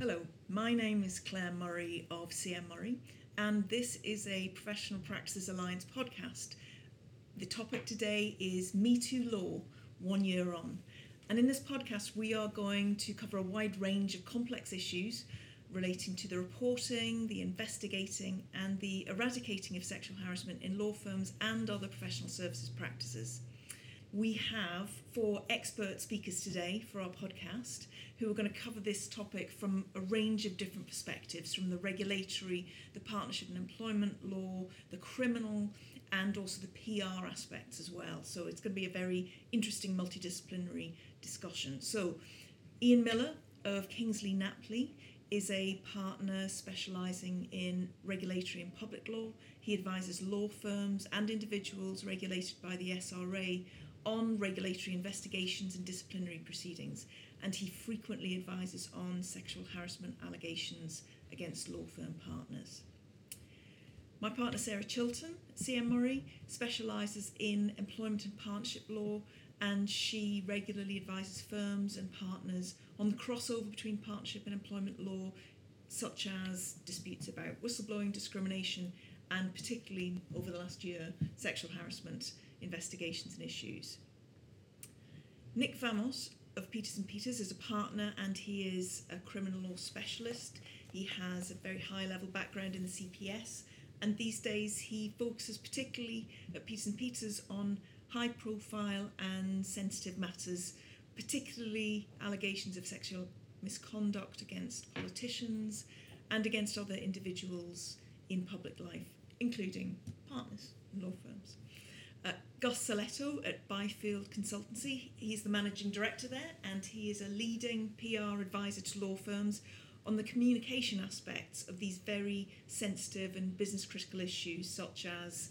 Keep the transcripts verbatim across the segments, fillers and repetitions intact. Hello, my name is Claire Murray of C M Murray, and this is a Professional Practices Alliance podcast. The topic today is Me Too Law, One Year On. And in this podcast, we are going to cover a wide range of complex issues relating to the reporting, the investigating, and the eradicating of sexual harassment in law firms and other professional services practices. We have four expert speakers today for our podcast who are going to cover this topic from a range of different perspectives, from the regulatory, the partnership and employment law, the criminal, and also the P R aspects as well. So it's going to be a very interesting multidisciplinary discussion. So Ian Miller of Kingsley Napley is a partner specialising in regulatory and public law. He advises law firms and individuals regulated by the S R A on regulatory investigations and disciplinary proceedings, and he frequently advises on sexual harassment allegations against law firm partners. My partner Sarah Chilton, C M Murray, specialises in employment and partnership law, and she regularly advises firms and partners on the crossover between partnership and employment law, such as disputes about whistleblowing, discrimination, and particularly over the last year, sexual harassment investigations and issues. Nick Vamos of Peters and Peters is a partner, and he is a criminal law specialist. He has a very high level background in the C P S, and these days he focuses particularly at Peters and Peters on high profile and sensitive matters, particularly allegations of sexual misconduct against politicians and against other individuals in public life, including partners and law firms. Uh, Gus Saletto at Byfield Consultancy, he's the managing director there, and he is a leading P R advisor to law firms on the communication aspects of these very sensitive and business critical issues such as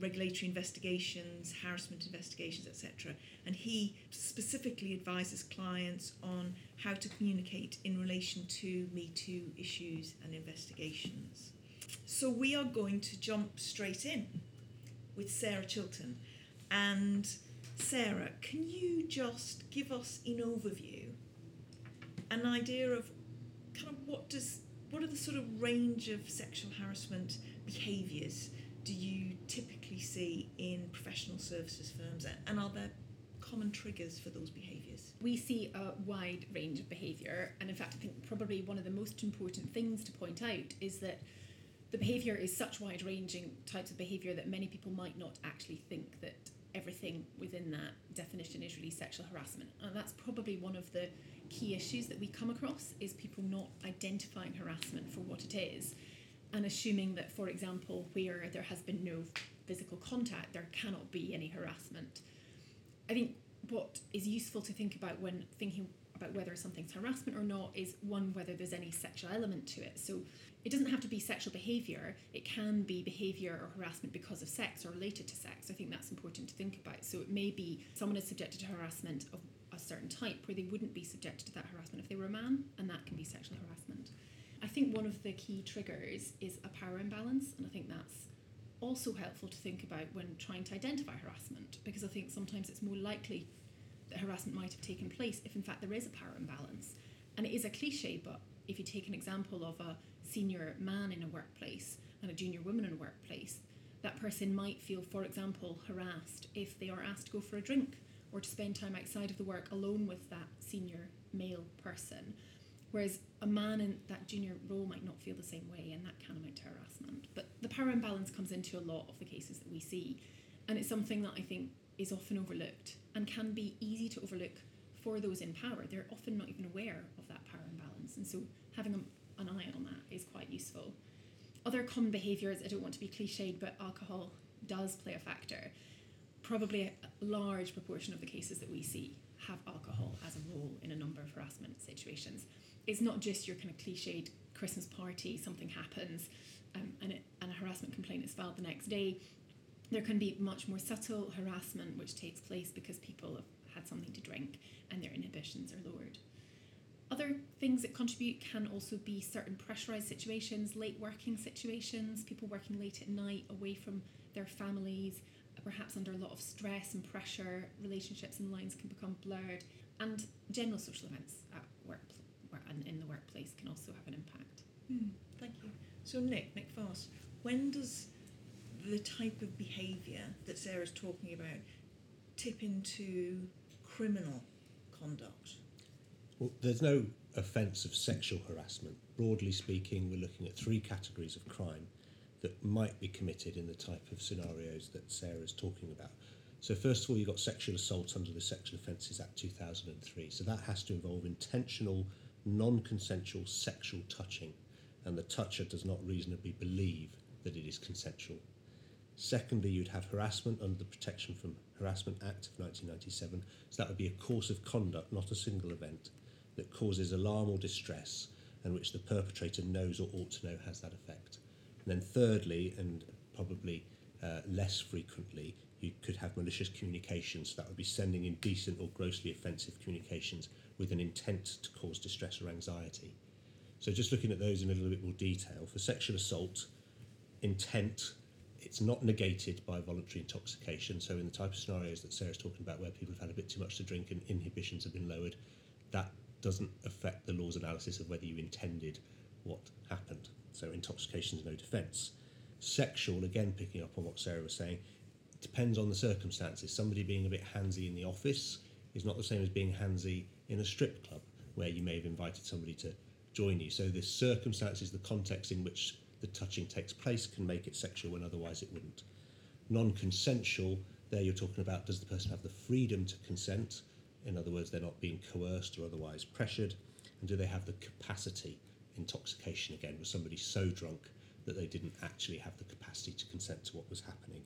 regulatory investigations, harassment investigations, et cetera. And he specifically advises clients on how to communicate in relation to Me Too issues and investigations. So we are going to jump straight in with Sarah Chilton. And Sarah, can you just give us an overview, an idea of kind of what does what are the sort of range of sexual harassment behaviours do you typically see in professional services firms, and are there common triggers for those behaviours? We see a wide range of behaviour, and in fact I think probably one of the most important things to point out is that the behaviour is such wide-ranging types of behaviour that many people might not actually think that everything within that definition is really sexual harassment. And that's probably one of the key issues that we come across, is people not identifying harassment for what it is and assuming that, for example, where there has been no physical contact, there cannot be any harassment. I think what is useful to think about when thinking about whether something's harassment or not is, one, whether there's any sexual element to it. So it doesn't have to be sexual behaviour, it can be behaviour or harassment because of sex or related to sex. I think that's important to think about. So it may be someone is subjected to harassment of a certain type where they wouldn't be subjected to that harassment if they were a man, and that can be sexual harassment. I think one of the key triggers is a power imbalance, and I think that's also helpful to think about when trying to identify harassment, because I think sometimes it's more likely that harassment might have taken place if in fact there is a power imbalance. And it is a cliche, but if you take an example of a senior man in a workplace and a junior woman in a workplace, that person might feel, for example, harassed if they are asked to go for a drink or to spend time outside of the work alone with that senior male person, whereas a man in that junior role might not feel the same way, and that can amount to harassment. But the power imbalance comes into a lot of the cases that we see, and it's something that I think is often overlooked and can be easy to overlook for those in power. They're often not even aware of that power imbalance, and so having a, an eye on that is quite useful. Other common behaviours, I don't want to be cliched, but alcohol does play a factor. Probably a large proportion of the cases that we see have alcohol as a role in a number of harassment situations. It's not just your kind of cliched Christmas party, something happens um, and, it, and a harassment complaint is filed the next day. There can be much more subtle harassment which takes place because people have had something to drink and their inhibitions are lowered. Other things that contribute can also be certain pressurised situations, late working situations, people working late at night away from their families, perhaps under a lot of stress and pressure, relationships and lines can become blurred, and general social events at work and in the workplace can also So Nick, Nick Vamos, when does the type of behaviour that Sarah's talking about tip into criminal conduct? Well, there's no offence of sexual harassment. Broadly speaking, we're looking at three categories of crime that might be committed in the type of scenarios that Sarah's talking about. So first of all, you've got sexual assault under the Sexual Offences Act two thousand three. So that has to involve intentional, non-consensual sexual touching, and the toucher does not reasonably believe that it is consensual. Secondly, you'd have harassment under the Protection from Harassment Act of nineteen ninety-seven. So that would be a course of conduct, not a single event, that causes alarm or distress and which the perpetrator knows or ought to know has that effect. And then thirdly, and probably uh, less frequently, you could have malicious communications. So that would be sending indecent or grossly offensive communications with an intent to cause distress or anxiety. So just looking at those in a little bit more detail, for sexual assault, intent, it's not negated by voluntary intoxication. So in the type of scenarios that Sarah's talking about where people have had a bit too much to drink and inhibitions have been lowered, that doesn't affect the law's analysis of whether you intended what happened. So intoxication is no defence. Sexual, again, picking up on what Sarah was saying, depends on the circumstances. Somebody being a bit handsy in the office is not the same as being handsy in a strip club where you may have invited somebody to join you. So the circumstances, the context in which the touching takes place can make it sexual when otherwise it wouldn't. Non-consensual, there you're talking about, does the person have the freedom to consent? In other words, they're not being coerced or otherwise pressured. And do they have the capacity? Intoxication again, was somebody so drunk that they didn't actually have the capacity to consent to what was happening?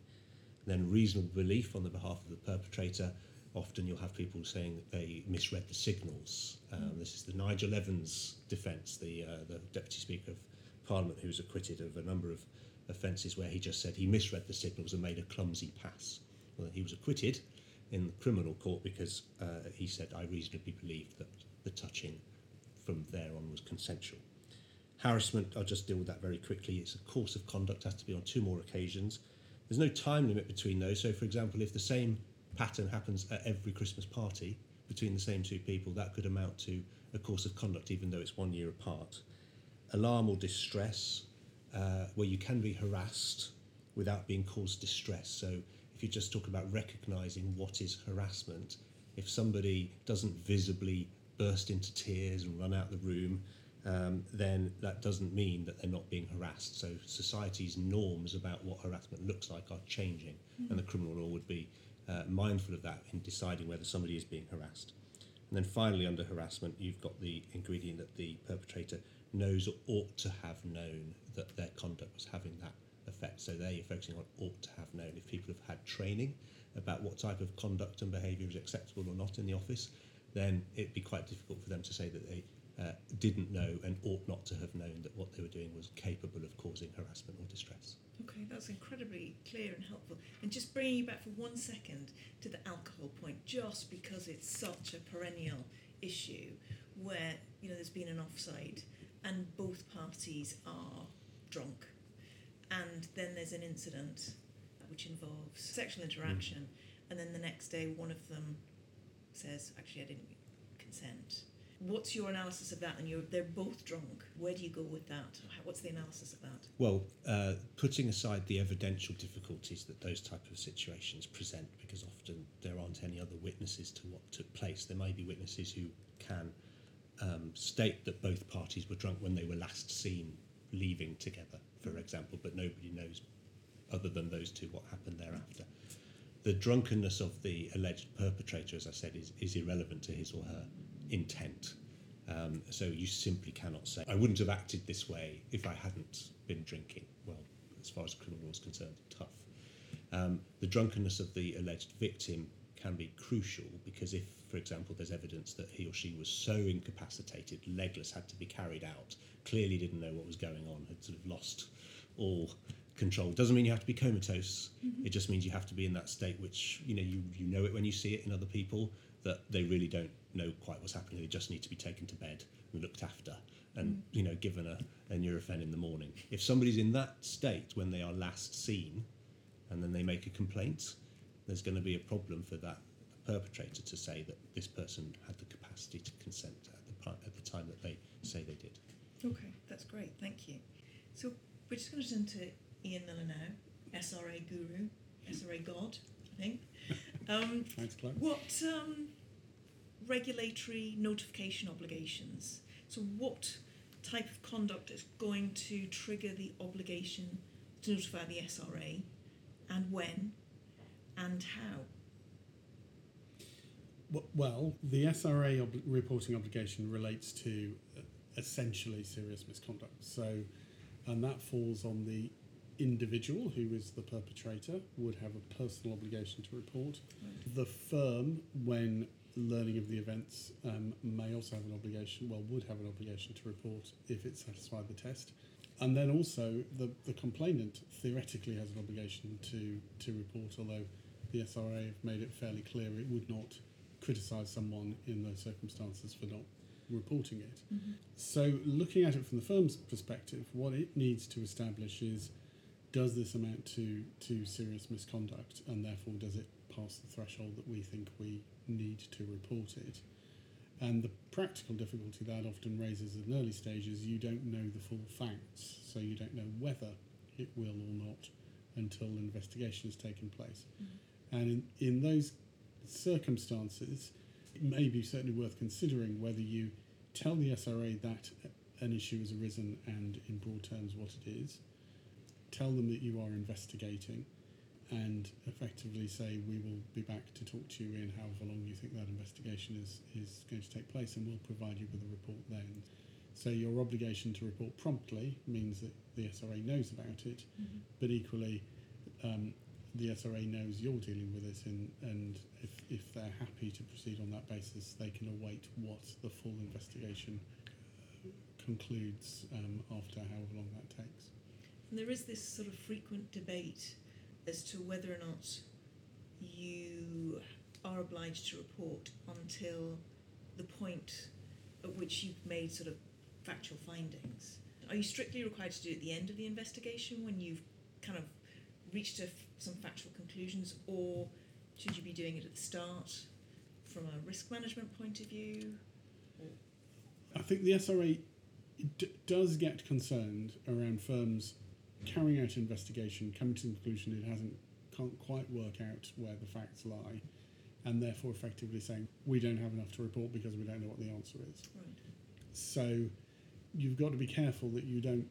And then reasonable belief on the behalf of the perpetrator. Often you'll have people saying that they misread the signals. Um, this is the Nigel Evans defence, the, uh, the Deputy Speaker of Parliament, who was acquitted of a number of offences where he just said he misread the signals and made a clumsy pass. Well, he was acquitted in the criminal court because uh, he said, I reasonably believed that the touching from there on was consensual. Harassment, I'll just deal with that very quickly. It's a course of conduct, has to be on two more occasions. There's no time limit between those. So, for example, if the same pattern happens at every Christmas party between the same two people, that could amount to a course of conduct, even though it's one year apart. Alarm or distress, uh, where you can be harassed without being caused distress. So if you just talk about recognising what is harassment, if somebody doesn't visibly burst into tears and run out the room, um, then that doesn't mean that they're not being harassed. So society's norms about what harassment looks like are changing, mm-hmm. and the criminal law would be uh, mindful of that in deciding whether somebody is being harassed. And then finally, under harassment, you've got the ingredient that the perpetrator knows or ought to have known that their conduct was having that effect. So there you're focusing on ought to have known. If people have had training about what type of conduct and behaviour is acceptable or not in the office, then it'd be quite difficult for them to say that they uh, didn't know and ought not to have known that what they were doing was capable of causing harassment or distress. Okay, that's incredibly clear and helpful. And just bringing you back for one second to the alcohol point, just because it's such a perennial issue where, you know, there's been an offside and both parties are drunk. And then there's an incident which involves sexual interaction, mm. and then the next day one of them says, actually, I didn't consent. What's your analysis of that? And you're, they're both drunk. Where do you go with that? What's the analysis of that? Well, uh, putting aside the evidential difficulties that those type of situations present, because often there aren't any other witnesses to what took place. There may be witnesses who can Um, state that both parties were drunk when they were last seen leaving together, for example, but nobody knows other than those two what happened thereafter. The drunkenness of the alleged perpetrator, as I said, is, is irrelevant to his or her intent. Um, so you simply cannot say, I wouldn't have acted this way if I hadn't been drinking. Well, as far as criminal law is concerned, tough. Um, the drunkenness of the alleged victim can be crucial because if, for example, there's evidence that he or she was so incapacitated, legless, had to be carried out, clearly didn't know what was going on, had sort of lost all control. It doesn't mean you have to be comatose. Mm-hmm. It just means you have to be in that state which, you know, you, you know it when you see it in other people, that they really don't know quite what's happening. They just need to be taken to bed and looked after and, mm-hmm. you know, given a, a Nurofen in the morning. If somebody's in that state when they are last seen and then they make a complaint, there's going to be a problem for that perpetrator to say that this person had the capacity to consent at the, at the time that they say they did. Okay, that's great, thank you. So We're just going to listen to Ian Miller now, S R A guru, S R A god, I think. Um, Thanks, Claire. What um, regulatory notification obligations? So what type of conduct is going to trigger the obligation to notify the S R A, and when, and how? Well, the S R A ob- reporting obligation relates to essentially serious misconduct. So, and that falls on the individual who is the perpetrator, would have a personal obligation to report. Right. The firm, when learning of the events, um, may also have an obligation, well, would have an obligation to report if it satisfied the test. And then also the, the complainant theoretically has an obligation to, to report, although the S R A have made it fairly clear it would not criticise someone in those circumstances for not reporting it. Mm-hmm. So looking at it from the firm's perspective, what it needs to establish is, does this amount to, to serious misconduct, and therefore does it pass the threshold that we think we need to report it? And the practical difficulty that often raises in early stages, you don't know the full facts, so you don't know whether it will or not until an investigation has taken place. Mm-hmm. And in, in those circumstances, it may be certainly worth considering whether you tell the S R A that an issue has arisen and in broad terms what it is, tell them that you are investigating, and effectively say, we will be back to talk to you in however long you think that investigation is, is going to take place, and we'll provide you with a report then. So your obligation to report promptly means that the S R A knows about it, mm-hmm. but equally um, the S R A knows you're dealing with it, and, and if, if they're happy to proceed on that basis, they can await what the full investigation uh, concludes um, after however long that takes. And there is this sort of frequent debate as to whether or not you are obliged to report until the point at which you've made sort of factual findings. Are you strictly required to do it at the end of the investigation when you've kind of reached a f- some factual conclusions, or should you be doing it at the start from a risk management point of view? Or? I think the S R A d- does get concerned around firms carrying out an investigation, coming to the conclusion it hasn't can't quite work out where the facts lie, and therefore effectively saying, we don't have enough to report because we don't know what the answer is. Right. So you've got to be careful that you don't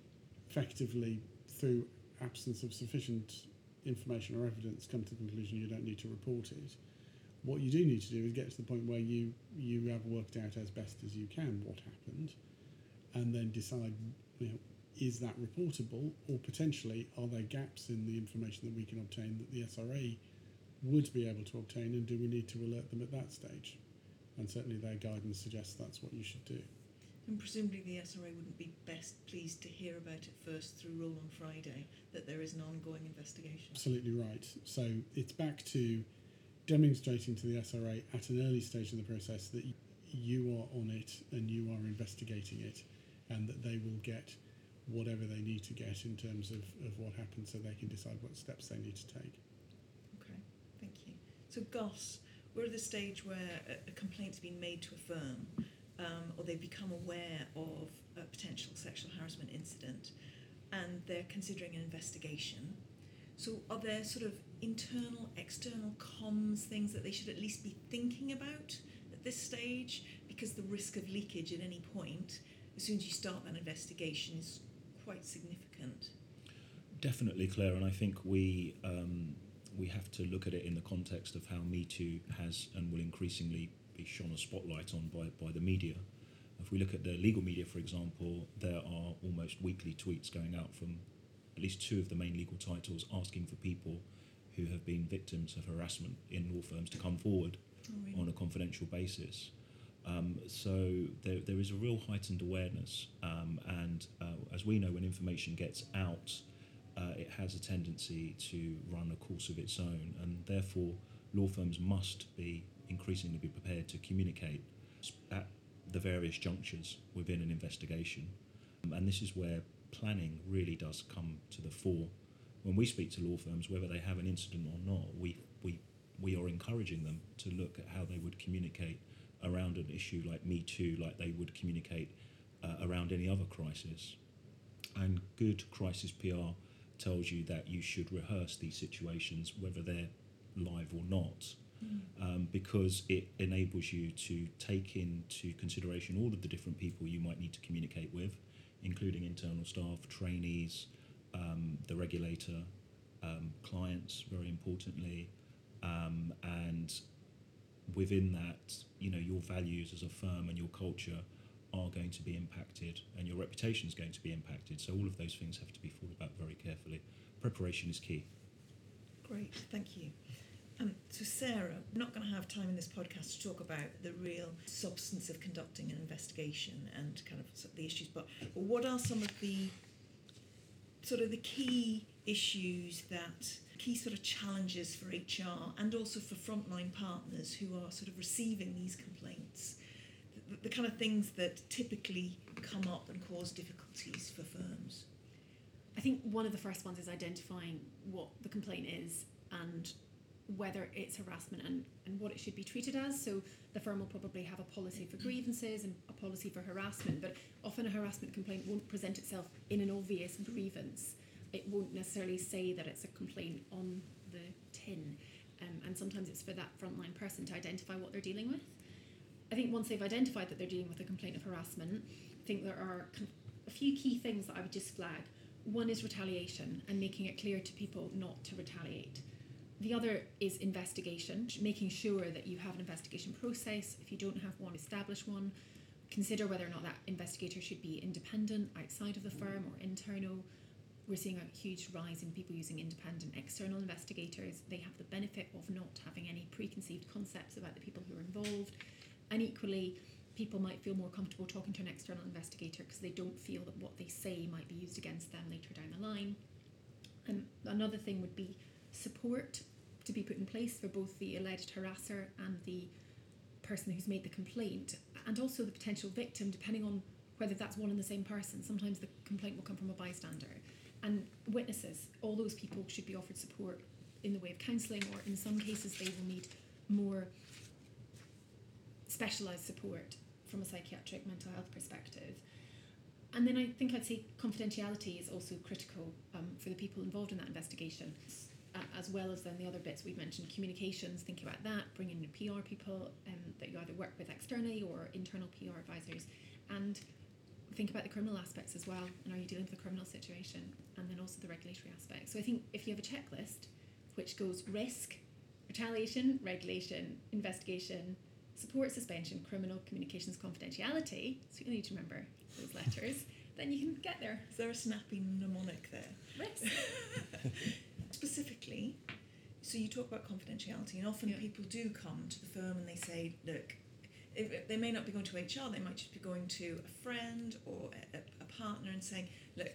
effectively, through absence of sufficient information or evidence, come to the conclusion you don't need to report it. What you do need to do is get to the point where you, you have worked out as best as you can what happened, and then decide, you know, is that reportable, or potentially are there gaps in the information that we can obtain that the S R A would be able to obtain, and do we need to alert them at that stage? And certainly their guidance suggests that's what you should do. And presumably the S R A wouldn't be best pleased to hear about it first through Roll on Friday, that there is an ongoing investigation. Absolutely right. So it's back to demonstrating to the S R A at an early stage in the process that you are on it and you are investigating it, and that they will get whatever they need to get in terms of, of what happened, so they can decide what steps they need to take. Okay, thank you. So, Gus, we're at the stage where a, a complaint's been made to a firm, um, or they've become aware of a potential sexual harassment incident, and they're considering an investigation. So are there sort of internal, external comms, things that they should at least be thinking about at this stage? Because the risk of leakage at any point, as soon as you start that investigation, is quite significant. Definitely, Claire, and I think we um, we have to look at it in the context of how Me Too has and will increasingly be shone a spotlight on by, by the media. If we look at the legal media, for example, there are almost weekly tweets going out from at least two of the main legal titles asking for people who have been victims of harassment in law firms to come forward oh, really? on a confidential basis. Um, so there, there is a real heightened awareness, um, and uh, as we know, when information gets out, uh, it has a tendency to run a course of its own, and therefore law firms must be increasingly be prepared to communicate at the various junctures within an investigation, um, and this is where planning really does come to the fore. When we speak to law firms, whether they have an incident or not, we we we are encouraging them to look at how they would communicate around an issue like Me Too, like they would communicate uh, around any other crisis. and good crisis P R tells you that you should rehearse these situations, whether they're live or not, mm. um, because it enables you to take into consideration all of the different people you might need to communicate with, including internal staff, trainees, um, the regulator, um, clients, very importantly, um, and within that, you know, your values as a firm and your culture are going to be impacted, and your reputation is going to be impacted. So all of those things have to be thought about very carefully. Preparation is key. Great, thank you. Um, so Sarah, we're not going to have time in this podcast to talk about the real substance of conducting an investigation and kind of the issues, but, but what are some of the sort of the key issues that, key sort of challenges for H R and also for frontline partners who are sort of receiving these complaints? The, the kind of things that typically come up and cause difficulties for firms? I think one of the first ones is identifying what the complaint is and whether it's harassment and, and what it should be treated as. So the firm will probably have a policy for grievances and a policy for harassment, but often a harassment complaint won't present itself in an obvious grievance. It won't necessarily say that it's a complaint on the tin. Um, and sometimes it's for that frontline person to identify what they're dealing with. I think once they've identified that they're dealing with a complaint of harassment, I think there are a few key things that I would just flag. One is retaliation and making it clear to people not to retaliate. The other is investigation, making sure that you have an investigation process. If you don't have one, establish one. Consider whether or not that investigator should be independent, outside of the firm, or internal. We're seeing a huge rise in people using independent external investigators. They have the benefit of not having any preconceived concepts about the people who are involved. And equally, people might feel more comfortable talking to an external investigator because they don't feel that what they say might be used against them later down the line. And another thing would be support to be put in place for both the alleged harasser and the person who's made the complaint, and also the potential victim, depending on whether that's one and the same person. Sometimes the complaint will come from a bystander. And witnesses, all those people should be offered support in the way of counselling, or in some cases they will need more specialised support from a psychiatric mental health perspective. And then I think I'd say confidentiality is also critical um, for the people involved in that investigation, uh, as well as then the other bits we've mentioned, communications, thinking about that, bringing in P R people um, that you either work with externally or internal P R advisors, and think about the criminal aspects as well, and are you dealing with a criminal situation, and then also the regulatory aspects. So I think if you have a checklist which goes risk, retaliation, regulation, investigation, support, suspension, criminal, communications, confidentiality, so you need to remember those letters, then you can get there. Is there a snappy mnemonic there? Risk. Specifically, so you talk about confidentiality, and often yeah. people do come to the firm and they say, look, if they may not be going to H R, they might just be going to a friend or a, a partner and saying, look,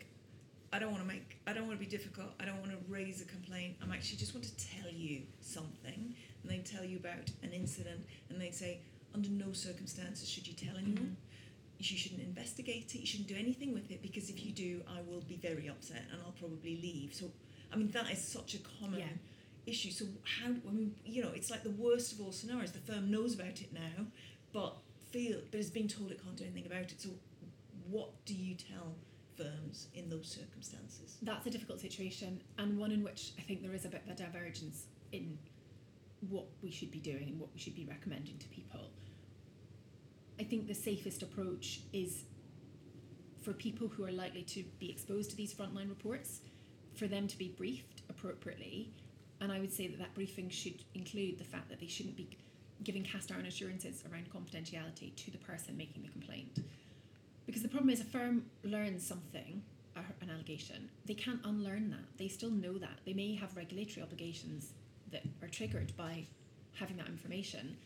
I don't want to make, I don't want to be difficult, I don't want to raise a complaint, I'm actually just want to tell you something. And they tell you about an incident, and they say, under no circumstances should you tell anyone, mm-hmm. you shouldn't investigate it, you shouldn't do anything with it, because if you do, I will be very upset and I'll probably leave. So, I mean, that is such a common yeah. issue. So how, I mean, you know, it's like the worst of all scenarios. The firm knows about it now, but feel, but has been told it can't do anything about it. So what do you tell firms in those circumstances? That's a difficult situation, and one in which I think there is a bit of a divergence in what we should be doing and what we should be recommending to people. I think the safest approach is for people who are likely to be exposed to these frontline reports, for them to be briefed appropriately, and I would say that that briefing should include the fact that they shouldn't be giving cast iron assurances around confidentiality to the person making the complaint. Because the problem is, a firm learns something, an allegation, they can't unlearn that. They still know that. They may have regulatory obligations that are triggered by having that information,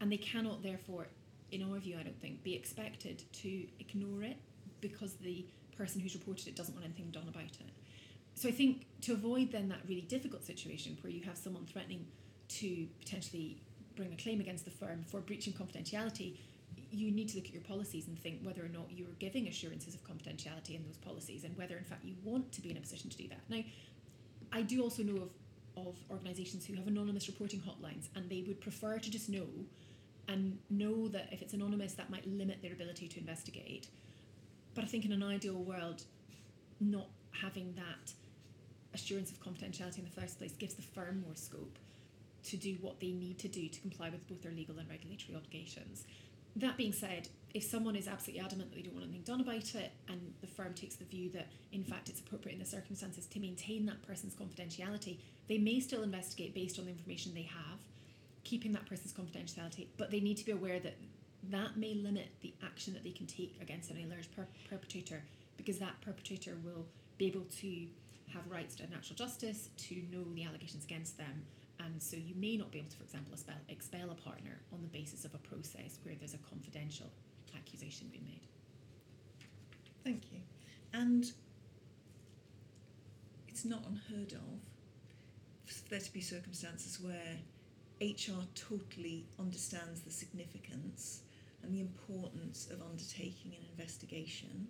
and they cannot therefore, in our view, I don't think, be expected to ignore it because the person who's reported it doesn't want anything done about it. So I think to avoid then that really difficult situation where you have someone threatening to potentially bring a claim against the firm for breaching confidentiality, you need to look at your policies and think whether or not you're giving assurances of confidentiality in those policies, and whether in fact you want to be in a position to do that. Now, I do also know of, of organisations who have anonymous reporting hotlines, and they would prefer to just know, and know that if it's anonymous that might limit their ability to investigate. But I think in an ideal world, not having that assurance of confidentiality in the first place gives the firm more scope to do what they need to do to comply with both their legal and regulatory obligations. That being said, if someone is absolutely adamant that they don't want anything done about it, and the firm takes the view that in fact it's appropriate in the circumstances to maintain that person's confidentiality, they may still investigate based on the information they have, keeping that person's confidentiality, but they need to be aware that that may limit the action that they can take against an alleged per- perpetrator, because that perpetrator will be able to have rights to natural justice, to know the allegations against them. And so you may not be able to, for example, expel, expel a partner on the basis of a process where there's a confidential accusation being made. Thank you. And it's not unheard of for there to be circumstances where H R totally understands the significance and the importance of undertaking an investigation,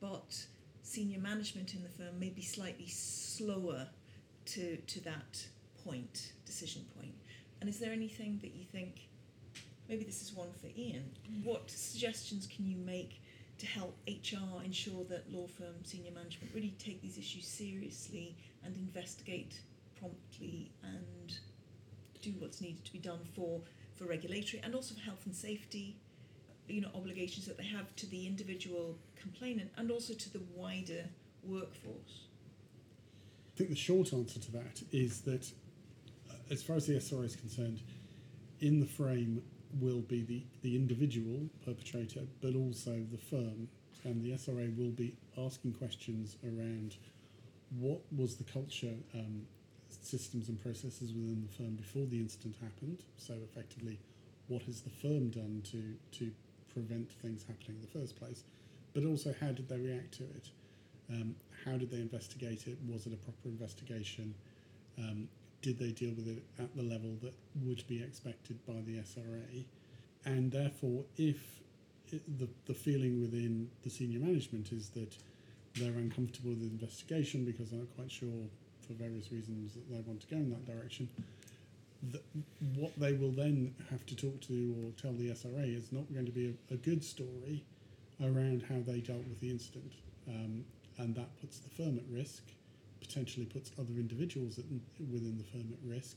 but senior management in the firm may be slightly slower to to that point, decision point. And is there anything that you think, maybe this is one for Ian, what suggestions can you make to help H R ensure that law firm senior management really take these issues seriously and investigate promptly and do what's needed to be done for, for regulatory and also for health and safety, you know, obligations that they have to the individual complainant and also to the wider workforce? I think the short answer to that is that as far as the S R A is concerned, in the frame will be the, the individual perpetrator, but also the firm. And the S R A will be asking questions around what was the culture, um, systems and processes within the firm before the incident happened. So effectively, what has the firm done to, to prevent things happening in the first place? But also, how did they react to it? Um, how did they investigate it? Was it a proper investigation? Um, Did they deal with it at the level that would be expected by the S R A? And therefore, if the the feeling within the senior management is that they're uncomfortable with the investigation because they're not quite sure for various reasons that they want to go in that direction, the, what they will then have to talk to or tell the S R A is not going to be a, a good story around how they dealt with the incident. Um, and that puts the firm at risk, potentially puts other individuals at, within the firm at risk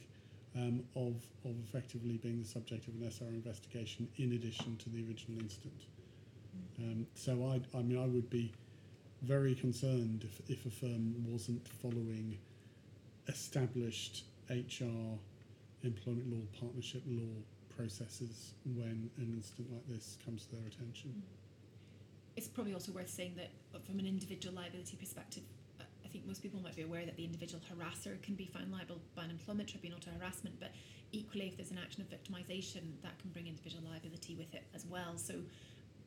um, of of effectively being the subject of an S R investigation in addition to the original incident. Um, so I I mean I would be very concerned if, if a firm wasn't following established H R, employment law, partnership law processes when an incident like this comes to their attention. It's probably also worth saying that from an individual liability perspective, I think most people might be aware that the individual harasser can be found liable by an employment tribunal to harassment, but equally if there's an action of victimisation, that can bring individual liability with it as well. So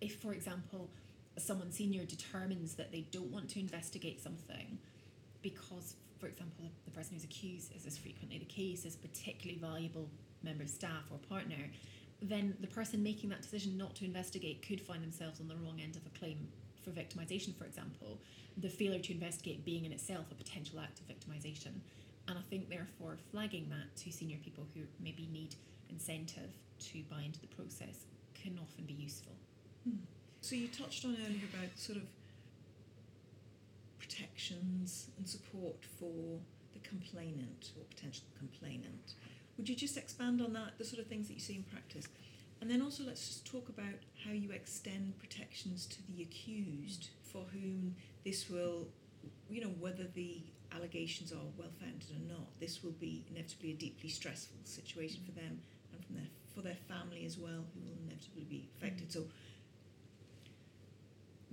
if, for example, someone senior determines that they don't want to investigate something because, for example, the person who's accused, as is frequently the case, is a particularly valuable member of staff or partner, then the person making that decision not to investigate could find themselves on the wrong end of a claim for victimisation, for example, the failure to investigate being in itself a potential act of victimisation. And I think therefore flagging that to senior people who maybe need incentive to buy into the process can often be useful. Hmm. So you touched on earlier about sort of protections and support for the complainant or potential complainant. Would you just expand on that, the sort of things that you see in practice? And then also let's just talk about how you extend protections to the accused, for whom this will, you know, whether the allegations are well-founded or not, this will be inevitably a deeply stressful situation for them and from their, for their family as well, who will inevitably be affected. So,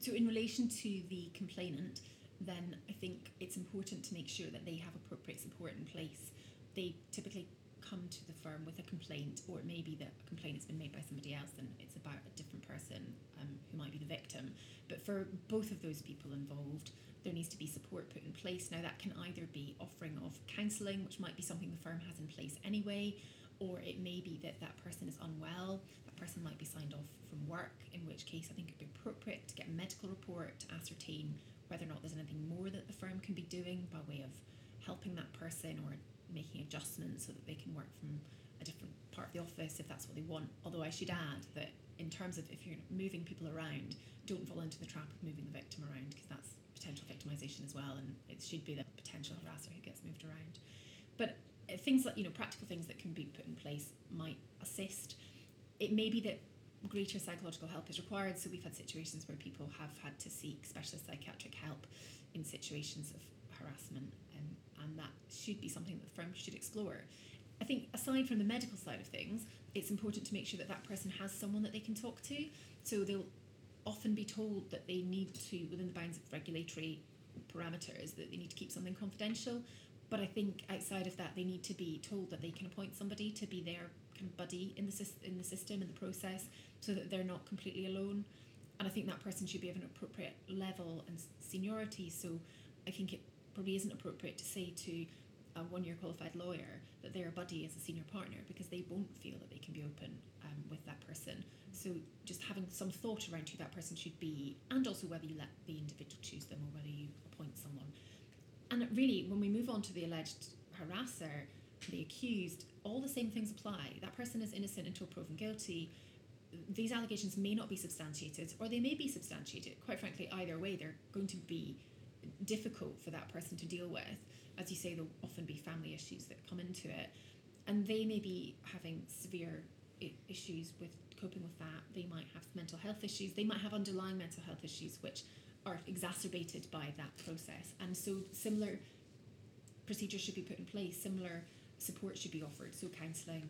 so in relation to the complainant, then I think it's important to make sure that they have appropriate support in place. They typically come to the firm with a complaint, or it may be that a complaint has been made by somebody else and it's about a different person um, who might be the victim. But for both of those people involved, there needs to be support put in place. Now, that can either be offering of counselling, which might be something the firm has in place anyway, or it may be that that person is unwell, that person might be signed off from work, in which case I think it would be appropriate to get a medical report to ascertain whether or not there's anything more that the firm can be doing by way of helping that person or making adjustments so that they can work from a different part of the office if that's what they want. Although I should add that in terms of if you're moving people around, don't fall into the trap of moving the victim around, because that's potential victimisation as well, and it should be the potential harasser who gets moved around. But things like, you know, practical things that can be put in place might assist. It may be that greater psychological help is required, so we've had situations where people have had to seek specialist psychiatric help in situations of harassment, and, and that should be something that the firm should explore. I think aside from the medical side of things, it's important to make sure that that person has someone that they can talk to, so they'll often be told that they need to, within the bounds of regulatory parameters, that they need to keep something confidential. But I think outside of that, they need to be told that they can appoint somebody to be their kind of buddy in the in the system, in the process, so that they're not completely alone. And I think that person should be of an appropriate level and seniority. So I think it probably isn't appropriate to say to a one-year qualified lawyer that they're a buddy as a senior partner, because they won't feel that they can be open um, with that person. So just having some thought around who that person should be, and also whether you let the individual choose them or whether you appoint someone. And really, when we move on to the alleged harasser, the accused, all the same things apply. That person is innocent until proven guilty. These allegations may not be substantiated, or they may be substantiated. Quite frankly, either way, they're going to be difficult for that person to deal with. As you say, there'll often be family issues that come into it, and they may be having severe I- issues with coping with that. They might have mental health issues. They might have underlying mental health issues which are exacerbated by that process, and so similar procedures should be put in place, similar support should be offered, so counselling,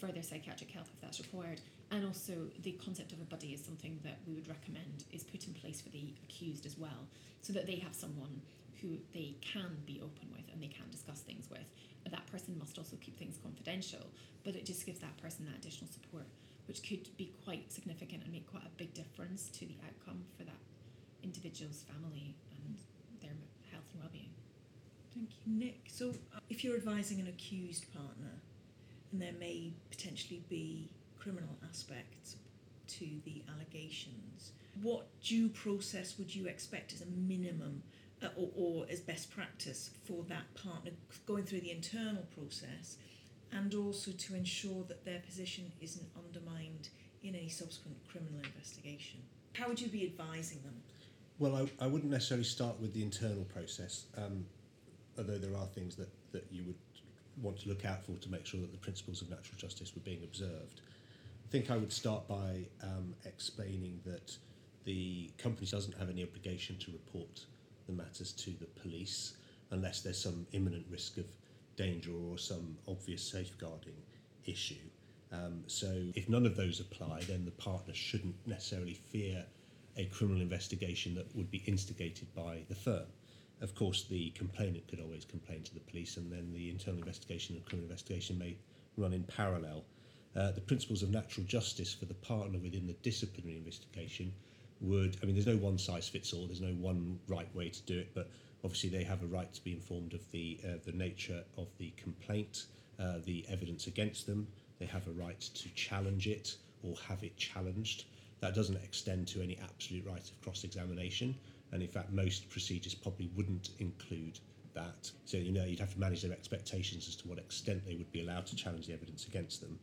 further psychiatric help if that's required. And also the concept of a buddy is something that we would recommend is put in place for the accused as well, so that they have someone who they can be open with and they can discuss things with. That person must also keep things confidential, but it just gives that person that additional support, which could be quite significant and make quite a big difference to the outcome for that individual's family and their health and well-being. Thank you, Nick. So if you're advising an accused partner, and there may potentially be criminal aspects to the allegations, what due process would you expect as a minimum uh, or, or as best practice for that partner going through the internal process, and also to ensure that their position isn't undermined in any subsequent criminal investigation? How would you be advising them? Well, I, I wouldn't necessarily start with the internal process, um, although there are things that, that you would want to look out for to make sure that the principles of natural justice were being observed. I think I would start by um, explaining that the company doesn't have any obligation to report the matters to the police unless there's some imminent risk of danger or some obvious safeguarding issue. Um, so if none of those apply, then the partner shouldn't necessarily fear a criminal investigation that would be instigated by the firm. Of course, the complainant could always complain to the police, and then the internal investigation and criminal investigation may run in parallel. Uh, the principles of natural justice for the partner within the disciplinary investigation would, I mean, there's no one size fits all, there's no one right way to do it, but obviously they have a right to be informed of the, uh, the nature of the complaint, uh, the evidence against them. They have a right to challenge it or have it challenged. That doesn't extend to any absolute right of cross-examination. And in fact, most procedures probably wouldn't include that. So, you know, you'd have to manage their expectations as to what extent they would be allowed to challenge the evidence against them.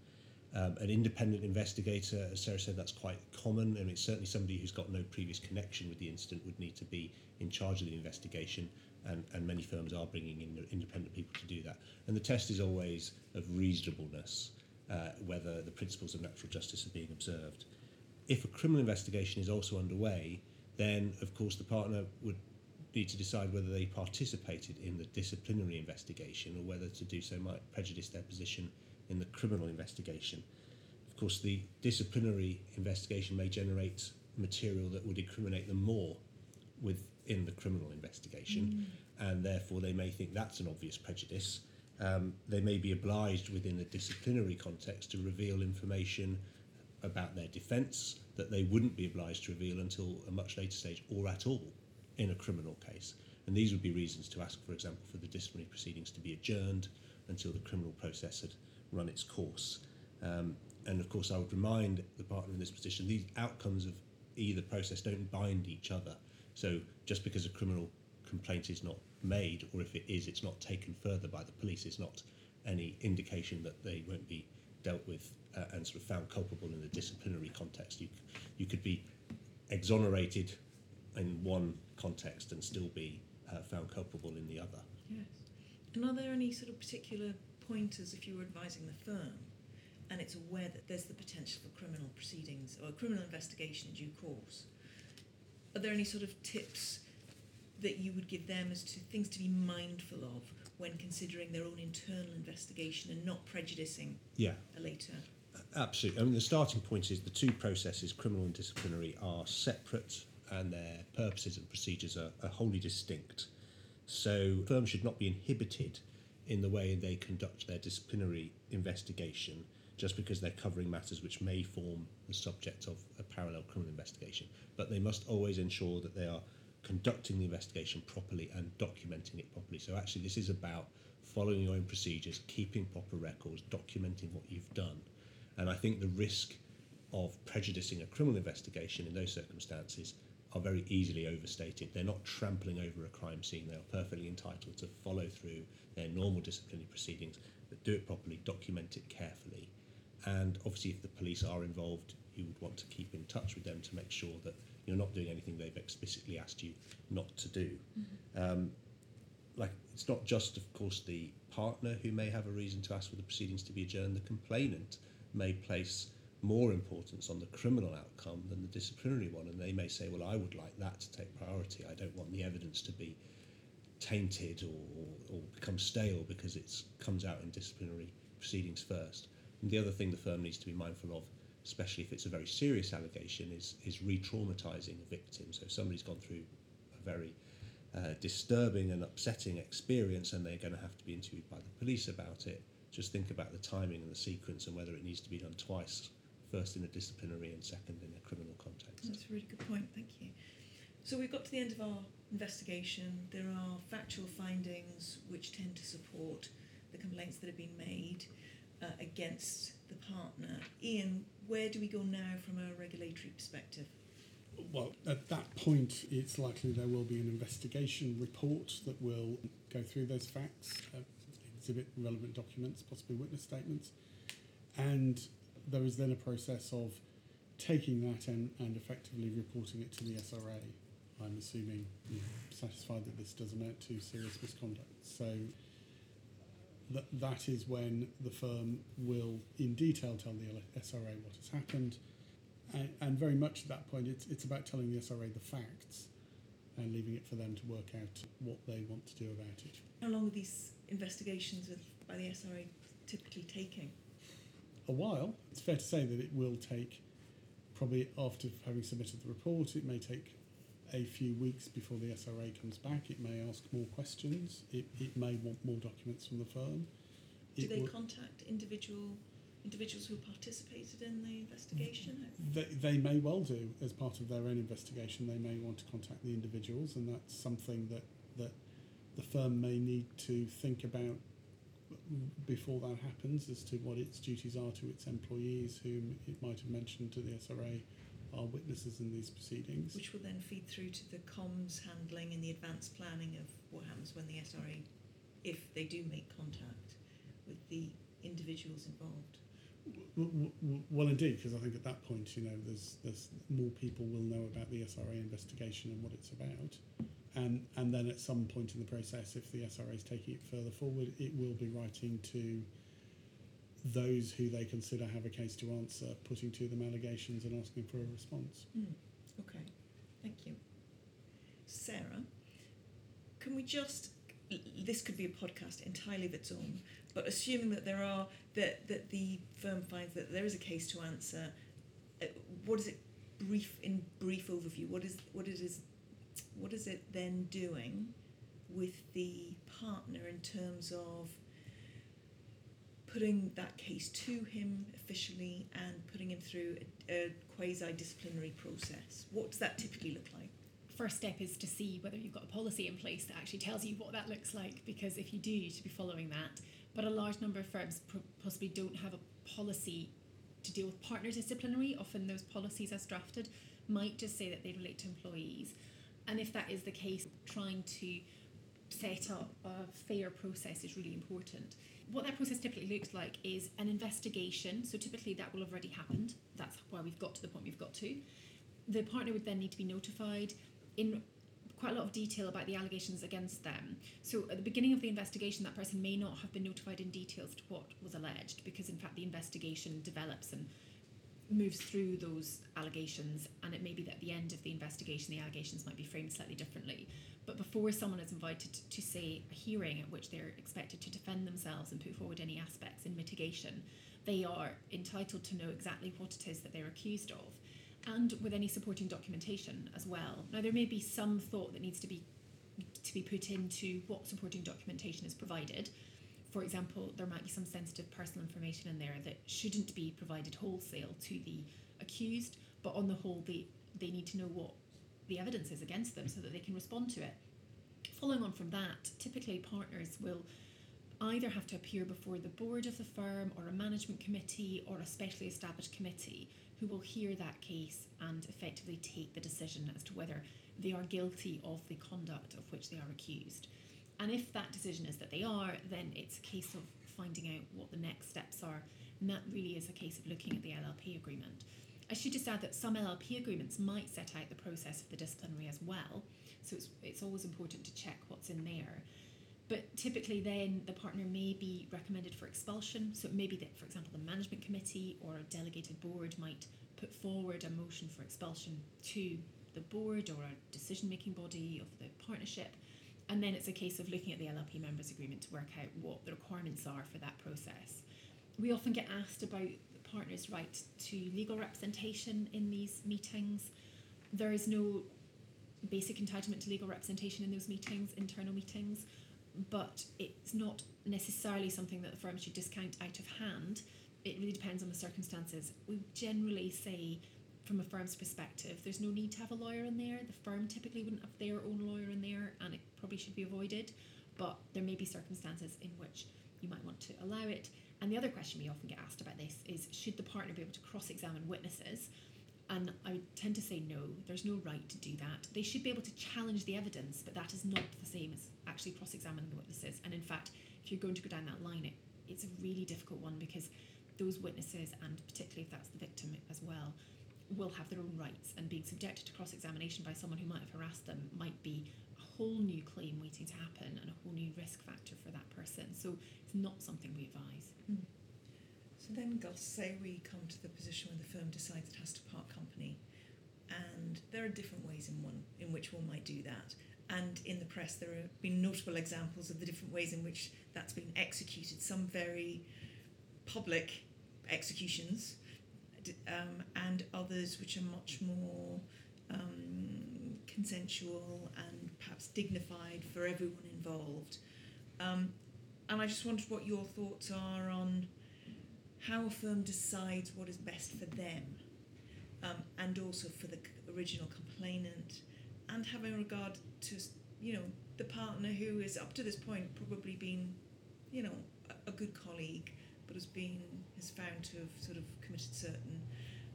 Um, an independent investigator, as Sarah said, that's quite common. I mean, it's certainly somebody who's got no previous connection with the incident would need to be in charge of the investigation. And, and many firms are bringing in independent people to do that. And the test is always of reasonableness, uh, whether the principles of natural justice are being observed. If a criminal investigation is also underway, then, of course, the partner would need to decide whether they participated in the disciplinary investigation or whether to do so might prejudice their position in the criminal investigation. Of course, the disciplinary investigation may generate material that would incriminate them more within the criminal investigation, mm. and therefore they may think that's an obvious prejudice. Um, they may be obliged within the disciplinary context to reveal information about their defence that they wouldn't be obliged to reveal until a much later stage or at all in a criminal case. And these would be reasons to ask, for example, for the disciplinary proceedings to be adjourned until the criminal process had run its course. Um, and of course, I would remind the partner in this position, these outcomes of either process don't bind each other. So just because a criminal complaint is not made, or if it is, it's not taken further by the police, it's not any indication that they won't be dealt with uh, and sort of found culpable in the disciplinary context. You, you could be exonerated in one context and still be uh, found culpable in the other. Yes. And are there any sort of particular pointers if you were advising the firm and it's aware that there's the potential for criminal proceedings or a criminal investigation in due course? Are there any sort of tips that you would give them as to things to be mindful of when considering their own internal investigation and not prejudicing yeah. a later? Absolutely. I mean, the starting point is the two processes, criminal and disciplinary, are separate and their purposes and procedures are, are wholly distinct. So firms should not be inhibited in the way they conduct their disciplinary investigation just because they're covering matters which may form the subject of a parallel criminal investigation. But they must always ensure that they are conducting the investigation properly and documenting it properly. So actually this is about following your own procedures, keeping proper records, documenting what you've done. And I think the risk of prejudicing a criminal investigation in those circumstances are very easily overstated. They're not trampling over a crime scene. They are perfectly entitled to follow through their normal disciplinary proceedings, but do it properly, document it carefully. And obviously if the police are involved, you would want to keep in touch with them to make sure that you're not doing anything they've explicitly asked you not to do. Mm-hmm. Um, like it's not just, of course, the partner who may have a reason to ask for the proceedings to be adjourned. The complainant may place more importance on the criminal outcome than the disciplinary one, and they may say, well, I would like that to take priority. I don't want the evidence to be tainted or, or become stale because it comes out in disciplinary proceedings first. And the other thing the firm needs to be mindful of, especially if it's a very serious allegation, is, is re-traumatising a victim. So if somebody's gone through a very uh, disturbing and upsetting experience and they're going to have to be interviewed by the police about it, just think about the timing and the sequence and whether it needs to be done twice, first in a disciplinary and second in a criminal context. That's a really good point, thank you. So we've got to the end of our investigation. There are factual findings which tend to support the complaints that have been made uh, against the partner. Ian, where do we go now from a regulatory perspective? Well, at that point, it's likely there will be an investigation report that will go through those facts, uh, exhibit relevant documents, possibly witness statements, and there is then a process of taking that and, and effectively reporting it to the S R A. I'm assuming you're satisfied that this does amount to serious misconduct. So th- that is when the firm will in detail tell the S R A what has happened, and, and very much at that point it's, it's about telling the S R A the facts and leaving it for them to work out what they want to do about it. How long are these investigations with, by the S R A typically taking? A while. It's fair to say that it will take, probably after having submitted the report, it may take a few weeks before the S R A comes back. It may ask more questions. It, it may want more documents from the firm. Do it they will... contact individual individuals who participated in the investigation? They, they may well do. As part of their own investigation, they may want to contact the individuals, and that's something that, that the firm may need to think about before that happens as to what its duties are to its employees, whom it might have mentioned to the S R A are witnesses in these proceedings. Which will then feed through to the comms handling and the advanced planning of what happens when the S R A, if they do make contact with the individuals involved. Well, indeed, because I think at that point, you know, there's there's more people will know about the S R A investigation and what it's about. And and then at some point in the process, if the S R A is taking it further forward, it will be writing to those who they consider have a case to answer, putting to them allegations and asking for a response. Mm. Okay, thank you. Sarah, can we just... This could be a podcast entirely of its own, but assuming that there are that that the firm finds that there is a case to answer, what is it? Brief in brief overview. What is what it is? What is it then doing with the partner in terms of putting that case to him officially and putting him through a, a quasi-disciplinary process? What does that typically look like? First step is to see whether you've got a policy in place that actually tells you what that looks like, because if you do, you should be following that. But a large number of firms possibly don't have a policy to deal with partner disciplinary. Often those policies as drafted might just say that they relate to employees. And if that is the case, trying to set up a fair process is really important. What that process typically looks like is an investigation. So typically that will have already happened. That's why we've got to the point we've got to. The partner would then need to be notified. in quite a lot of detail about the allegations against them. So at the beginning of the investigation, that person may not have been notified in details to what was alleged, because in fact the investigation develops and moves through those allegations, and it may be that at the end of the investigation the allegations might be framed slightly differently. But before someone is invited to, to say a hearing at which they're expected to defend themselves and put forward any aspects in mitigation, they are entitled to know exactly what it is that they're accused of, and with any supporting documentation as well. Now, there may be some thought that needs to be to be put into what supporting documentation is provided. For example, there might be some sensitive personal information in there that shouldn't be provided wholesale to the accused, but on the whole, they, they need to know what the evidence is against them so that they can respond to it. Following on from that, typically partners will either have to appear before the board of the firm or a management committee or a specially established committee who will hear that case and effectively take the decision as to whether they are guilty of the conduct of which they are accused. And if that decision is that they are, then it's a case of finding out what the next steps are. And that really is a case of looking at the L L P agreement. I should just add that some L L P agreements might set out the process for the disciplinary as well. So it's, it's always important to check what's in there. But typically then the partner may be recommended for expulsion. So it may be that, for example, the management committee or a delegated board might put forward a motion for expulsion to the board or a decision-making body of the partnership. And then it's a case of looking at the L L P members agreement to work out what the requirements are for that process. We often get asked about the partner's right to legal representation in these meetings. There is no basic entitlement to legal representation in those meetings, internal meetings, but it's not necessarily something that the firm should discount out of hand. It really depends on the circumstances. We generally say, from a firm's perspective, there's no need to have a lawyer in there. The firm typically wouldn't have their own lawyer in there, and it probably should be avoided, but there may be circumstances in which you might want to allow it. And the other question we often get asked about this is, should the partner be able to cross-examine witnesses? And I would tend to say no, there's no right to do that. They should be able to challenge the evidence, but that is not the same as actually cross-examining the witnesses. And in fact, if you're going to go down that line, it, it's a really difficult one, because those witnesses, and particularly if that's the victim as well, will have their own rights, and being subjected to cross-examination by someone who might have harassed them might be a whole new claim waiting to happen and a whole new risk factor for that person. So it's not something we advise. Mm. So then, Gus, say we come to the position where the firm decides it has to part company, and there are different ways in one in which one might do that, and in the press there have been notable examples of the different ways in which that's been executed, some very public executions, Um, and others which are much more um, consensual and perhaps dignified for everyone involved. Um, and I just wondered what your thoughts are on how a firm decides what is best for them, um, and also for the original complainant, and having regard to, you know, the partner who is up to this point probably been, you know, a, a good colleague, but has been has found to have sort of committed certain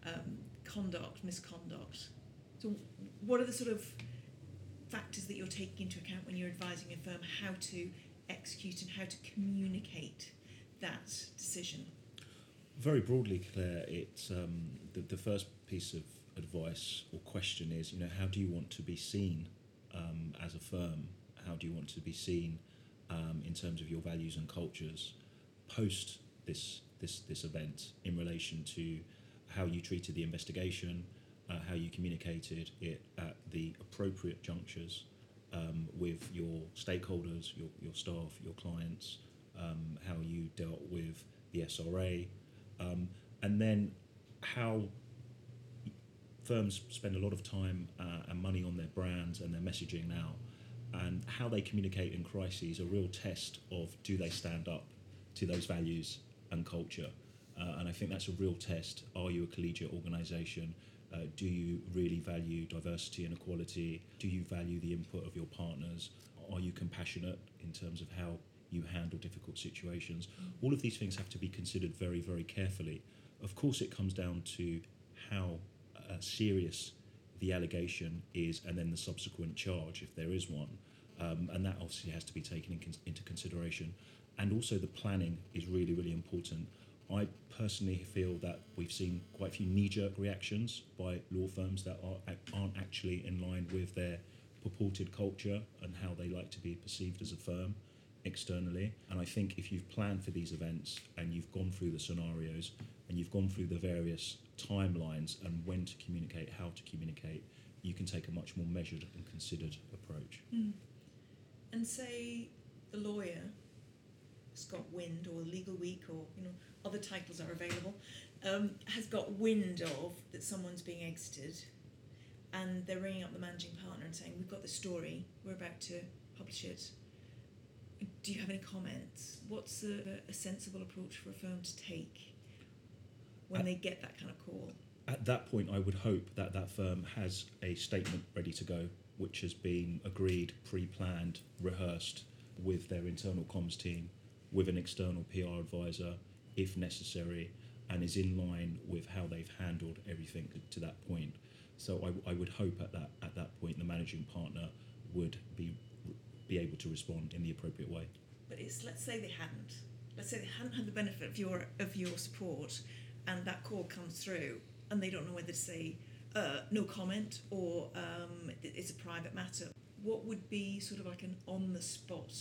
um, conduct, misconduct. So what are the sort of factors that you're taking into account when you're advising a firm how to execute and how to communicate that decision? Very broadly, Claire, it's um, the, the first piece of advice or question is, you know, how do you want to be seen um, as a firm? How do you want to be seen um, in terms of your values and cultures post this this this event, in relation to how you treated the investigation, uh, how you communicated it at the appropriate junctures um, with your stakeholders, your, your staff, your clients, um, how you dealt with the S R A, um, and then how firms spend a lot of time uh, and money on their brands and their messaging now, and how they communicate in crises, a real test of do they stand up to those values and culture. Uh, and I think that's a real test. Are you a collegiate organisation? Uh, do you really value diversity and equality? Do you value the input of your partners? Are you compassionate in terms of how you handle difficult situations? All of these things have to be considered very, very carefully. Of course, it comes down to how uh, serious the allegation is, and then the subsequent charge, if there is one. Um, and that obviously has to be taken in con- into consideration. And also the planning is really, really important. I personally feel that we've seen quite a few knee-jerk reactions by law firms that are, aren't actually in line with their purported culture and how they like to be perceived as a firm externally. And I think if you've planned for these events and you've gone through the scenarios and you've gone through the various timelines and when to communicate, how to communicate, you can take a much more measured and considered approach. Mm. And say the lawyer has got wind, or Legal Week, or you know, other titles are available, um, has got wind of that someone's being exited, and they're ringing up the managing partner and saying, we've got the story, we're about to publish it. Do you have any comments? What's a, a sensible approach for a firm to take when at, they get that kind of call? At that point, I would hope that that firm has a statement ready to go, which has been agreed, pre-planned, rehearsed with their internal comms team, with an external P R advisor, if necessary, and is in line with how they've handled everything to that point. So I, I would hope at that at that point the managing partner would be be able to respond in the appropriate way. But it's let's say they hadn't. Let's say they hadn't had the benefit of your of your support, and that call comes through, and they don't know whether to say uh, no comment or um, it's a private matter. What would be sort of like an on-the-spot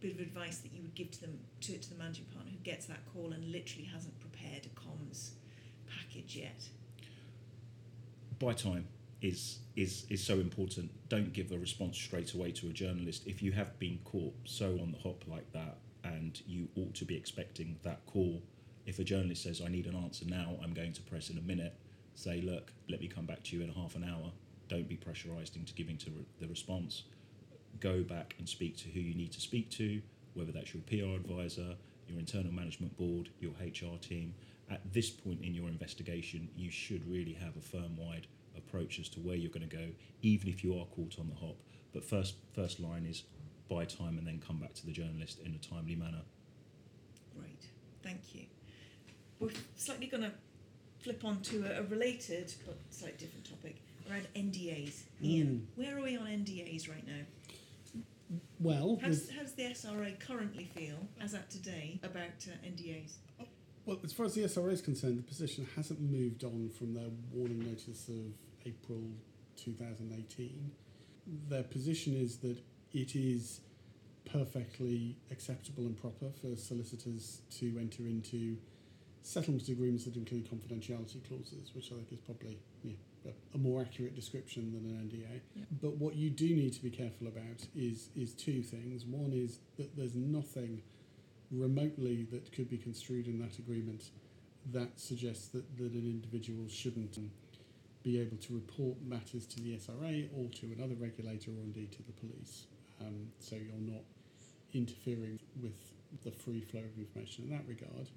bit of advice that you would give to them to, to the managing partner who gets that call and literally hasn't prepared a comms package yet? Buy time is is is so important. Don't give a response straight away to a journalist. If you have been caught so on the hop like that, and you ought to be expecting that call, if a journalist says, I need an answer now, I'm going to press in a minute, say, look, let me come back to you in half an hour. Don't be pressurised into giving to re- the response. Go back and speak to who you need to speak to, whether that's your P R advisor, your internal management board, your H R team. At this point in your investigation, you should really have a firm-wide approach as to where you're going to go, even if you are caught on the hop. But first, first line is buy time and then come back to the journalist in a timely manner. Great, thank you. We're slightly going to flip on to a related but slightly different topic around N D As. Ian, mm. where are we on N D As right now? Well, how's, how's the S R A currently feel as at today about uh, N D As? Well, as far as the S R A is concerned, the position hasn't moved on from their warning notice of April twenty eighteen. Their position is that it is perfectly acceptable and proper for solicitors to enter into settlement agreements that include confidentiality clauses, which I think is probably yeah, a more accurate description than an N D A. Yeah. But what you do need to be careful about is is two things. One is that there's nothing remotely that could be construed in that agreement that suggests that, that an individual shouldn't be able to report matters to the S R A or to another regulator or indeed to the police. Um, so you're not interfering with the free flow of information in that regard.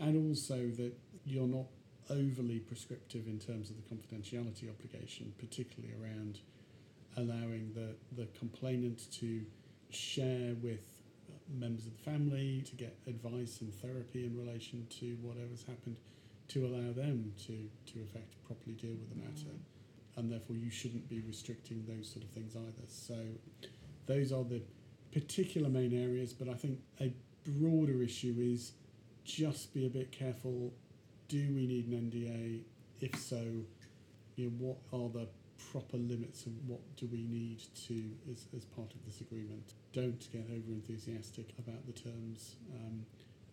And also that you're not overly prescriptive in terms of the confidentiality obligation, particularly around allowing the, the complainant to share with members of the family, to get advice and therapy in relation to whatever's happened, to allow them to, to effectively properly deal with the matter. Mm. And therefore you shouldn't be restricting those sort of things either. So those are the particular main areas, but I think a broader issue is just be a bit careful. Do we need an N D A? If so, you know, what are the proper limits and what do we need to as, as part of this agreement? Don't get over enthusiastic about the terms um,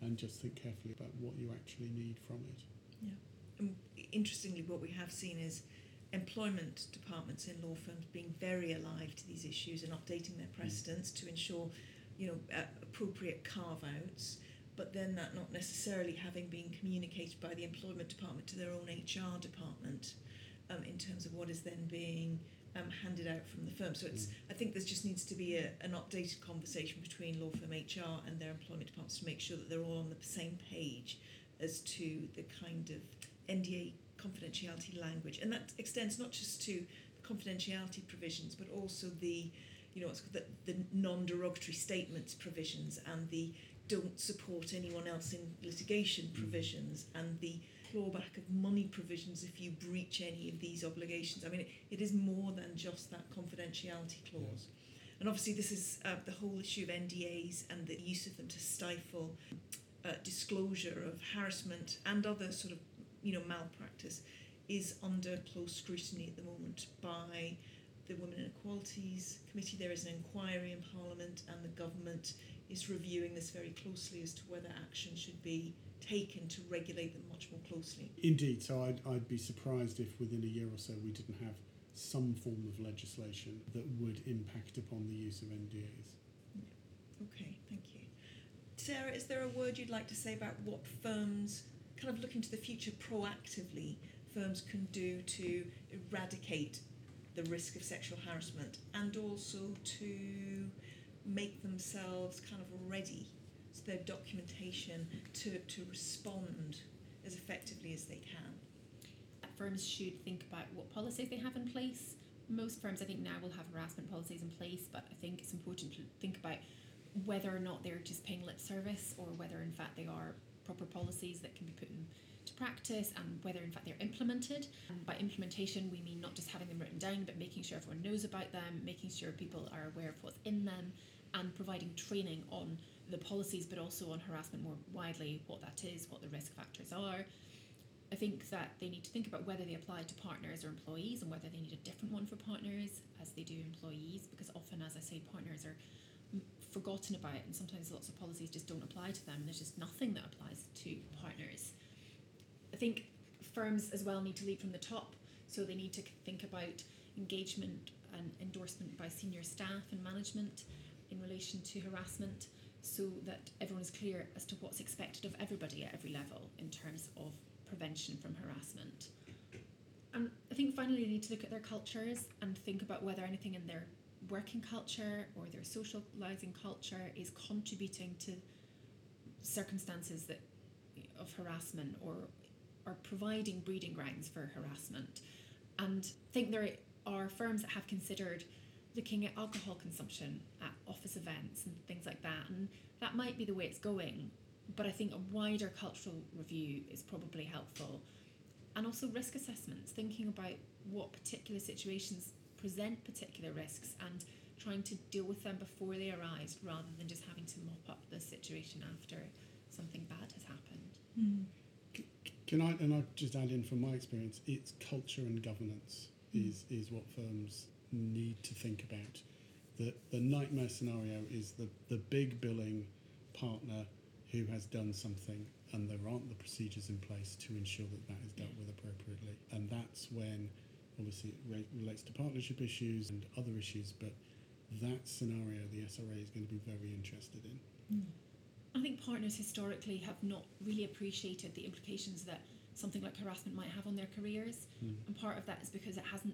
and just think carefully about what you actually need from it. Yeah. And interestingly, what we have seen is employment departments in law firms being very alive to these issues and updating their precedents mm. to ensure, you know, uh, appropriate carve-outs. But then that not necessarily having been communicated by the employment department to their own H R department um, in terms of what is then being um, handed out from the firm. So it's, I think there just needs to be a, an updated conversation between law firm H R and their employment departments to make sure that they're all on the same page as to the kind of N D A confidentiality language. And that extends not just to the confidentiality provisions, but also the, you know, what's called the, the non-derogatory statements provisions and the don't support anyone else in litigation provisions and the clawback of money provisions if you breach any of these obligations. I mean, it, it is more than just that confidentiality clause. Yeah. And obviously this is uh, the whole issue of N D As and the use of them to stifle uh, disclosure of harassment and other sort of, you know, malpractice is under close scrutiny at the moment by the Women and Equalities Committee. There is an inquiry in Parliament, and the government is reviewing this very closely as to whether action should be taken to regulate them much more closely. Indeed, so I'd, I'd be surprised if within a year or so we didn't have some form of legislation that would impact upon the use of N D As. Yeah. Okay, thank you. Sarah, is there a word you'd like to say about what firms, kind of looking to the future proactively, firms can do to eradicate the risk of sexual harassment and also to make themselves kind of ready, so their documentation to, to respond as effectively as they can? Firms should think about what policies they have in place. Most firms, I think, now will have harassment policies in place, but I think it's important to think about whether or not they're just paying lip service, or whether in fact they are proper policies that can be put into practice, and whether in fact they're implemented. And by implementation, we mean not just having them written down, but making sure everyone knows about them, making sure people are aware of what's in them, and providing training on the policies, but also on harassment more widely, what that is, what the risk factors are. I think that they need to think about whether they apply to partners or employees, and whether they need a different one for partners as they do employees, because often, as I say, partners are m- forgotten about, and sometimes lots of policies just don't apply to them, and there's just nothing that applies to partners. I think firms as well need to lead from the top, so they need to think about engagement and endorsement by senior staff and management in relation to harassment, so that everyone is clear as to what's expected of everybody at every level in terms of prevention from harassment. And I think finally they need to look at their cultures and think about whether anything in their working culture or their socialising culture is contributing to circumstances that of harassment, or are providing breeding grounds for harassment. And I think there are firms that have considered looking at alcohol consumption at office events and things like that, and that might be the way it's going. But I think a wider cultural review is probably helpful. And also risk assessments, thinking about what particular situations present particular risks and trying to deal with them before they arise, rather than just having to mop up the situation after something bad has happened. Mm. Can I, and I'll just add in from my experience, it's culture and governance mm. is, is what firms need to think about. The, the nightmare scenario is the, the big billing partner who has done something and there aren't the procedures in place to ensure that that is dealt with appropriately. And that's when, obviously, it re- relates to partnership issues and other issues, but that scenario the S R A is going to be very interested in. Mm. I think partners historically have not really appreciated the implications that something like harassment might have on their careers. Mm. And part of that is because it hasn't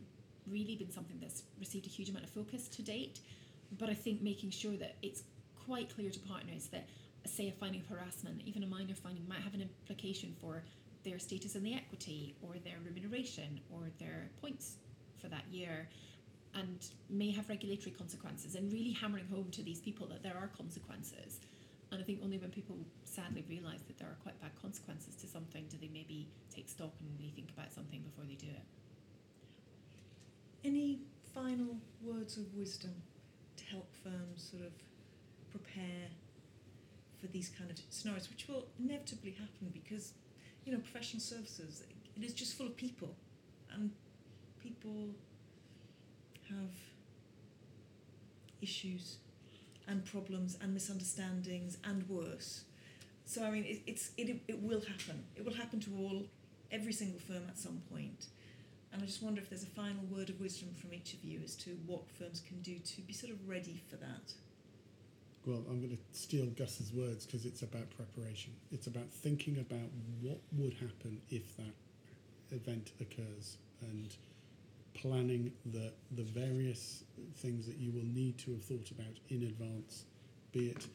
really been something that's received a huge amount of focus to date. But I think making sure that it's quite clear to partners that, say, a finding of harassment, even a minor finding, might have an implication for their status in the equity, or their remuneration, or their points for that year, and may have regulatory consequences, and really hammering home to these people that there are consequences. And I think only when people sadly realise that there are quite bad consequences to something do they maybe take stock and really think about something before they do it. Any final words of wisdom to help firms sort of prepare for these kind of scenarios, which will inevitably happen, because, you know, professional services, it is just full of people, and people have issues and problems and misunderstandings and worse. So I mean, it, it's it it will happen. It will happen to all, every single firm at some point. And I just wonder if there's a final word of wisdom from each of you as to what firms can do to be sort of ready for that. Well, I'm going to steal Gus's words, because it's about preparation. It's about thinking about what would happen if that event occurs, and planning the the various things that you will need to have thought about in advance, be it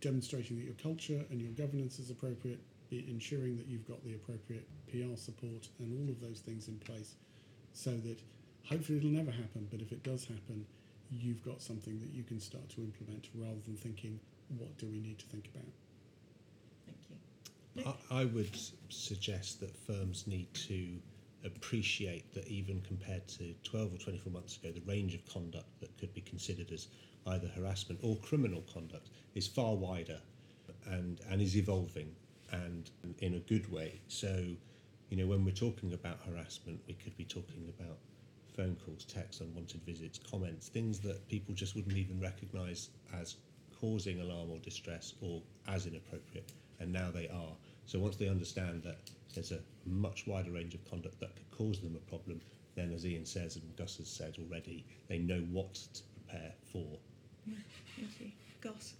demonstrating that your culture and your governance is appropriate, be it ensuring that you've got the appropriate P R support and all of those things in place, so that hopefully it'll never happen, but if it does happen, you've got something that you can start to implement, rather than thinking, what do we need to think about? Thank you. I, I would suggest that firms need to appreciate that even compared to twelve or twenty-four months ago, the range of conduct that could be considered as either harassment or criminal conduct is far wider and, and is evolving, and in a good way. So, you know, when we're talking about harassment, we could be talking about phone calls, texts, unwanted visits, comments, things that people just wouldn't even recognise as causing alarm or distress or as inappropriate, and now they are. So once they understand that there's a much wider range of conduct that could cause them a problem, then, as Ian says and Gus has said already, they know what to prepare for. Thank you. Gus?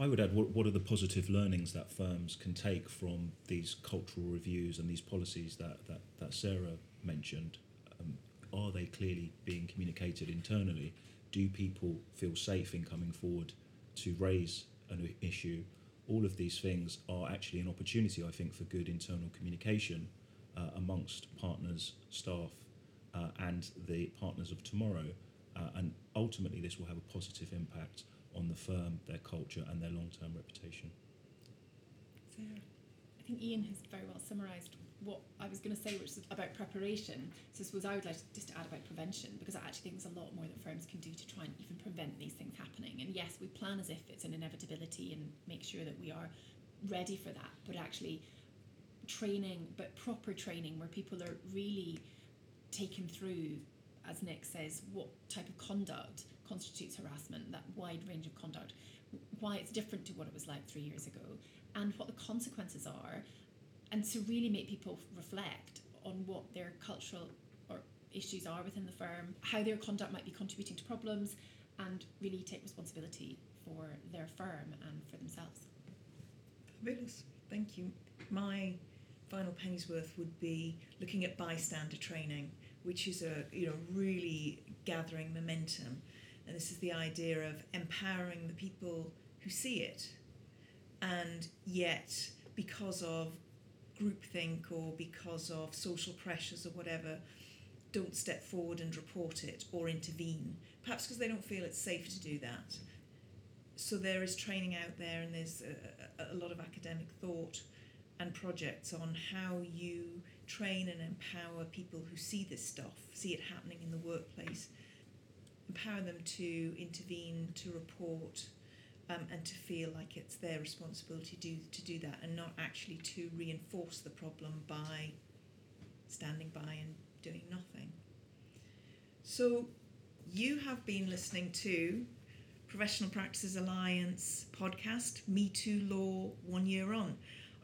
I would add, what, what are the positive learnings that firms can take from these cultural reviews and these policies that, that, that Sarah mentioned? Um, are they clearly being communicated internally? Do people feel safe in coming forward to raise an issue? All of these things are actually an opportunity, I think, for good internal communication uh, amongst partners, staff, uh, and the partners of tomorrow. Uh, and ultimately, this will have a positive impact on the firm, their culture, and their long-term reputation. Sarah? I think Ian has very well summarised what I was going to say, which is about preparation. So I suppose I would like to just add about prevention, because I actually think there's a lot more that firms can do to try and even prevent these things happening. And yes, we plan as if it's an inevitability and make sure that we are ready for that, but actually training, but proper training where people are really taken through, as Nick says, what type of conduct constitutes harassment, that wide range of conduct, why it's different to what it was like three years ago, and what the consequences are, and to really make people reflect on what their cultural or issues are within the firm, how their conduct might be contributing to problems, and really take responsibility for their firm and for themselves. Fabulous, thank you. My final penny's worth would be looking at bystander training, which is a you know really gathering momentum. And this is the idea of empowering the people who see it, and yet because of groupthink or because of social pressures or whatever, don't step forward and report it or intervene, perhaps because they don't feel it's safe to do that. So there is training out there, and there's a, a lot of academic thought and projects on how you train and empower people who see this stuff, see it happening in the workplace, empower them to intervene, to report, um, and to feel like it's their responsibility to, to do that, and not actually to reinforce the problem by standing by and doing nothing. So you have been listening to Professional Practices Alliance podcast, Me Too Law, One Year On.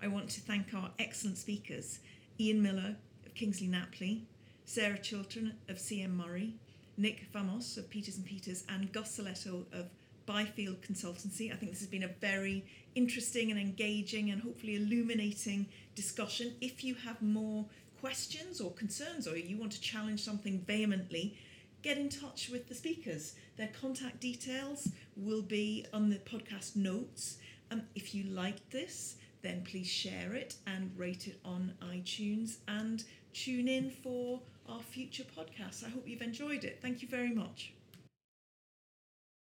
I want to thank our excellent speakers, Ian Miller of Kingsley Napley, Sarah Chilton of C M Murray, Nick Vamos of Peters and Peters, and Gus Saletto of Byfield Consultancy. I think this has been a very interesting and engaging and hopefully illuminating discussion. If you have more questions or concerns, or you want to challenge something vehemently, get in touch with the speakers. Their contact details will be on the podcast notes. Um, if you liked this, then please share it and rate it on iTunes, and tune in for our future podcasts. I hope you've enjoyed it. Thank you very much.